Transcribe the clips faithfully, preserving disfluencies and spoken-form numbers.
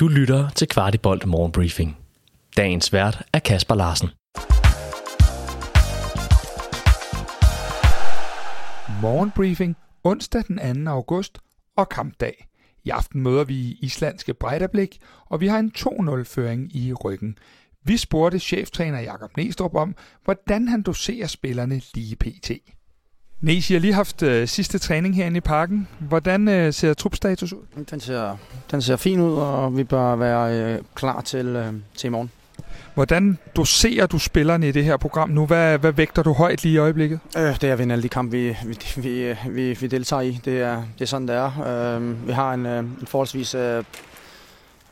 Du lytter til Kvartibolt Morgenbriefing. Dagens vært er Kasper Larsen. Morgenbriefing onsdag den anden august og kampdag. I aften møder vi islandske Breidablik, og vi har en to nul føring i ryggen. Vi spurgte cheftræner Jacob Neestrup om, hvordan han doserer spillerne lige pt. Næs, I har lige haft øh, sidste træning herinde i parken. Hvordan øh, ser trupstatus ud? Den ser, den ser fin ud, og vi bør være øh, klar til, øh, til i morgen. Hvordan doserer du spillerne i det her program nu? Hvad, hvad vægter du højt lige i øjeblikket? Øh, det er at vinde alle de kampe, vi, vi, vi, vi, vi deltager i. Det er, det er sådan, det er. Øh, vi har en, øh, en forholdsvis øh,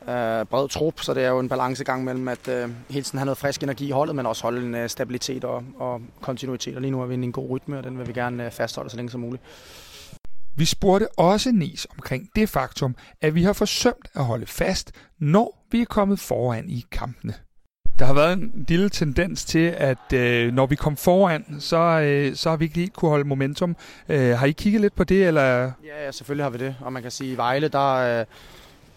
øh, bred trup, så det er jo en balancegang mellem at øh, hele tiden have noget frisk energi i holdet, men også holde en øh, stabilitet og, og kontinuitet. Og lige nu er vi inde i en god rytme, og den vil vi gerne øh, fastholde så længe som muligt. Vi spurgte også Nes omkring det faktum, at vi har forsømt at holde fast, når vi er kommet foran i kampene. Der har været en lille tendens til, at øh, når vi kom foran, så, øh, så har vi ikke lige kunne holde momentum. Øh, har I kigget lidt på det? Eller? Ja, selvfølgelig har vi det. Og man kan sige, at i Vejle, der, øh,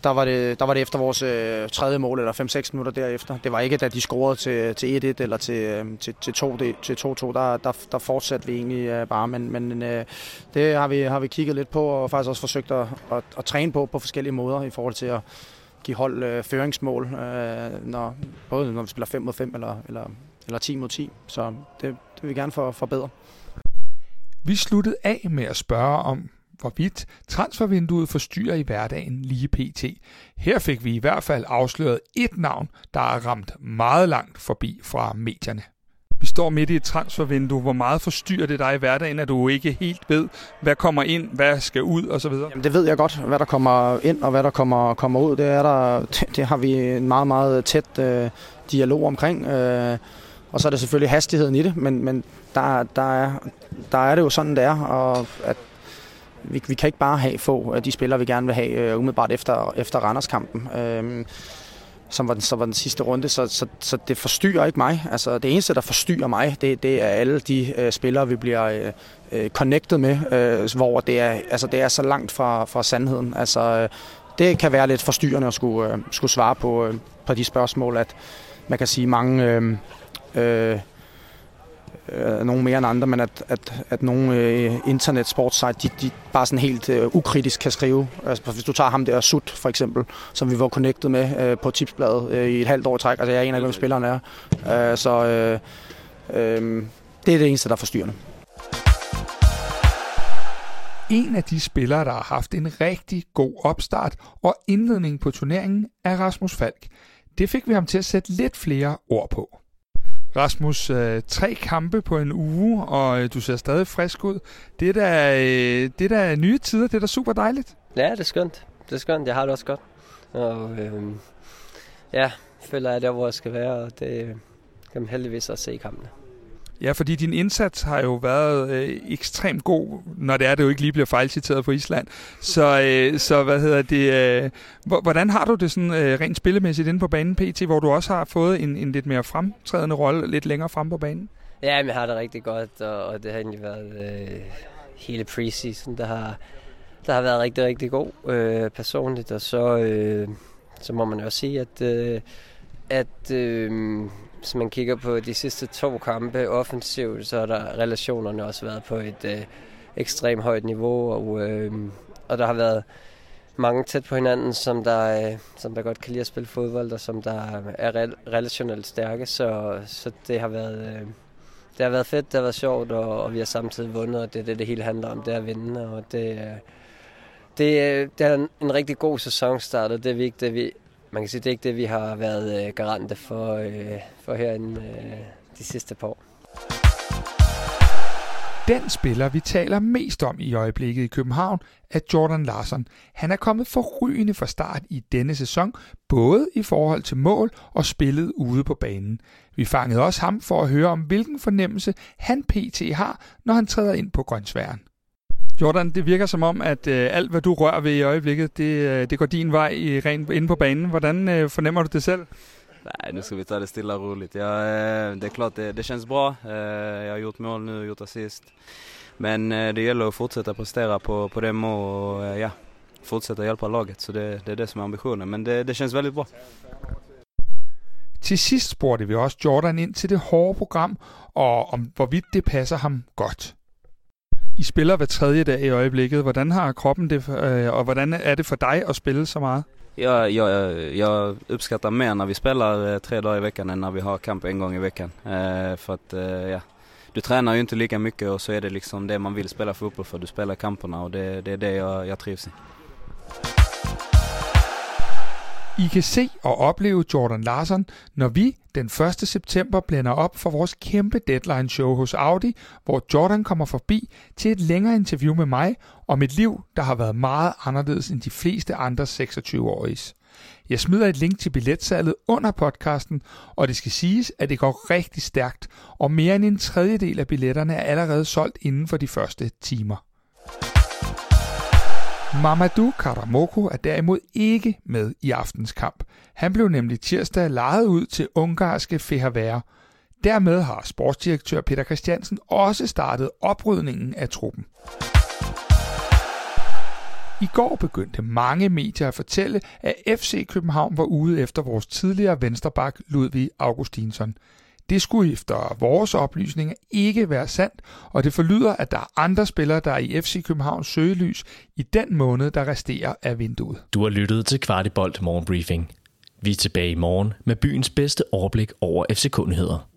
der, var det, der var det efter vores øh, tredje mål, eller fem seks minutter derefter. Det var ikke, da de scorede til, til et et eller til, øh, til, til, to to. Der, der, der fortsatte vi egentlig øh, bare. Men, men øh, det har vi, har vi kigget lidt på, og faktisk også forsøgt at, at, at træne på på forskellige måder i forhold til at give hold øh, føringsmål, øh, når, både når vi spiller fem mod fem eller, eller, eller ti mod ti. Så det, det vil vi gerne for, forbedre. Vi sluttede af med at spørge om, hvorvidt transfervinduet forstyrrer i hverdagen lige pt. Her fik vi i hvert fald afsløret et navn, der er ramt meget langt forbi fra medierne. Vi står midt i et transfervindue. Hvor meget forstyrrer det dig i hverdagen, at du ikke helt ved, hvad kommer ind, hvad skal ud osv.? Jamen, det ved jeg godt, hvad der kommer ind og hvad der kommer, kommer ud. Det, er der, det, det har vi en meget, meget tæt øh, dialog omkring. Øh, og så er det selvfølgelig hastigheden i det, men, men der, der, er, der er det jo sådan, det er. Og at vi, vi kan ikke bare have få de spillere, vi gerne vil have øh, umiddelbart efter, efter Randers-kampen. Øh, som var den, så var den sidste runde, så, så, så det forstyrrer ikke mig. Altså, det eneste, der forstyrrer mig, det, det er alle de øh, spillere, vi bliver øh, connected med, øh, hvor det er, altså, det er så langt fra, fra sandheden. Altså, øh, det kan være lidt forstyrrende at skulle, øh, skulle svare på, øh, på de spørgsmål, at man kan sige mange... Øh, øh, Øh, nogle mere end andre, men at, at, at nogle øh, internetsportsite, de, de bare sådan helt øh, ukritisk kan skrive. Altså, hvis du tager ham der Sut, for eksempel, som vi var connected med øh, på tipsbladet øh, i et halvt år i træk. Altså, jeg er en af de spillerne er. Øh, så øh, øh, det er det eneste, der forstyrrer. En af de spillere, der har haft en rigtig god opstart og indledning på turneringen, er Rasmus Falk. Det fik vi ham til at sætte lidt flere ord på. Rasmus, tre kampe på en uge, og du ser stadig frisk ud. Det er da, det er da nye tider, det er da super dejligt. Ja, det er skønt. Det er skønt, jeg har det også godt. Og øh, ja, føler jeg der, hvor jeg skal være, og det kan man heldigvis også se i kampene. Ja, fordi din indsats har jo været øh, ekstremt god, når det er, det jo ikke lige bliver fejlciteret på Island. Så, øh, så hvad hedder det? Øh, hvordan har du det sådan øh, rent spillemæssigt inde på banen, P T, hvor du også har fået en, en lidt mere fremtrædende rolle, lidt længere frem på banen? Ja, men jeg har det rigtig godt, og, og det har egentlig været øh, hele preseason, der har, der har været rigtig, rigtig god øh, personligt. Og så, øh, så må man jo også sige, at... Øh, at øh, Hvis man kigger på de sidste to kampe offensivt, så har der relationerne også været på et øh, ekstremt højt niveau, og, øh, og der har været mange tæt på hinanden, som der, øh, som der godt kan lide at spille fodbold, og som der er re- relationelt stærke, så, så det har været øh, det har været fedt, det har været sjovt, og, og vi har samtidig vundet, og det er det, det hele handler om, det er at vinde, og det, øh, det, øh, det er en, en rigtig god sæsonstart, og det er vigtigt, at vi Man kan sige, det er ikke det, vi har været garante for, øh, for herinde øh, de sidste par år. Den spiller, vi taler mest om i øjeblikket i København, er Jordan Larsson. Han er kommet forrygende fra start i denne sæson, både i forhold til mål og spillet ude på banen. Vi fangede også ham for at høre om, hvilken fornemmelse han pt. Har, når han træder ind på grønsværen. Jordan, det virker som om, at øh, alt, hvad du rører ved i øjeblikket, det, øh, det går din vej i, rent inde på banen. Hvordan øh, fornemmer du det selv? Nej, nu skal vi tage det stille og roligt. Ja, øh, det er klart, det, det känns bra. Uh, jeg har gjort mål nu, gjort assist. Men uh, det gælder at fortsætte at præstere på, på dem, og uh, ja, fortsätta hjälpa laget. Så det, det är det som är ambitionen. Men det, det känns väldigt bra. Til sidst spurgte vi også Jordan ind til det hårde program, og om hvorvidt det passer ham godt. I spiller hver tredje dag i øjeblikket. Hvordan har kroppen det, og hvordan er det for dig at spille så meget? Jag, jag, jag uppskattar mer när vi spelar tre dagar i veckan än när vi har kamp en gång i veckan. Eh, för att, eh, ja, du tränar ju inte lika mycket och så är det liksom det man vill spela fotboll för. Du spelar kamperna och det, det är det jag, jag trivs i. I kan se og opleve Jordan Larsson, når vi den første september blænder op for vores kæmpe deadline-show hos Audi, hvor Jordan kommer forbi til et længere interview med mig om et liv, der har været meget anderledes end de fleste andre seksogtyve-åriges. Jeg smider et link til billetsalget under podcasten, og det skal siges, at det går rigtig stærkt, og mere end en tredjedel af billetterne er allerede solgt inden for de første timer. Mamadou Karamoko er derimod ikke med i aftens kamp. Han blev nemlig tirsdag lejet ud til ungarske Fehérvár. Dermed har sportsdirektør Peter Christiansen også startet oprydningen af truppen. I går begyndte mange medier at fortælle, at F C København var ude efter vores tidligere vensterbak Ludvig Augustinsson. Det skulle efter vores oplysninger ikke være sandt, og det forlyder, at der er andre spillere, der er i F C Københavns søgelys i den måned, der resterer af vinduet. Du har lyttet til Kvartibolt Morgenbriefing. Vi er tilbage i morgen med byens bedste overblik over F C K-nyheder.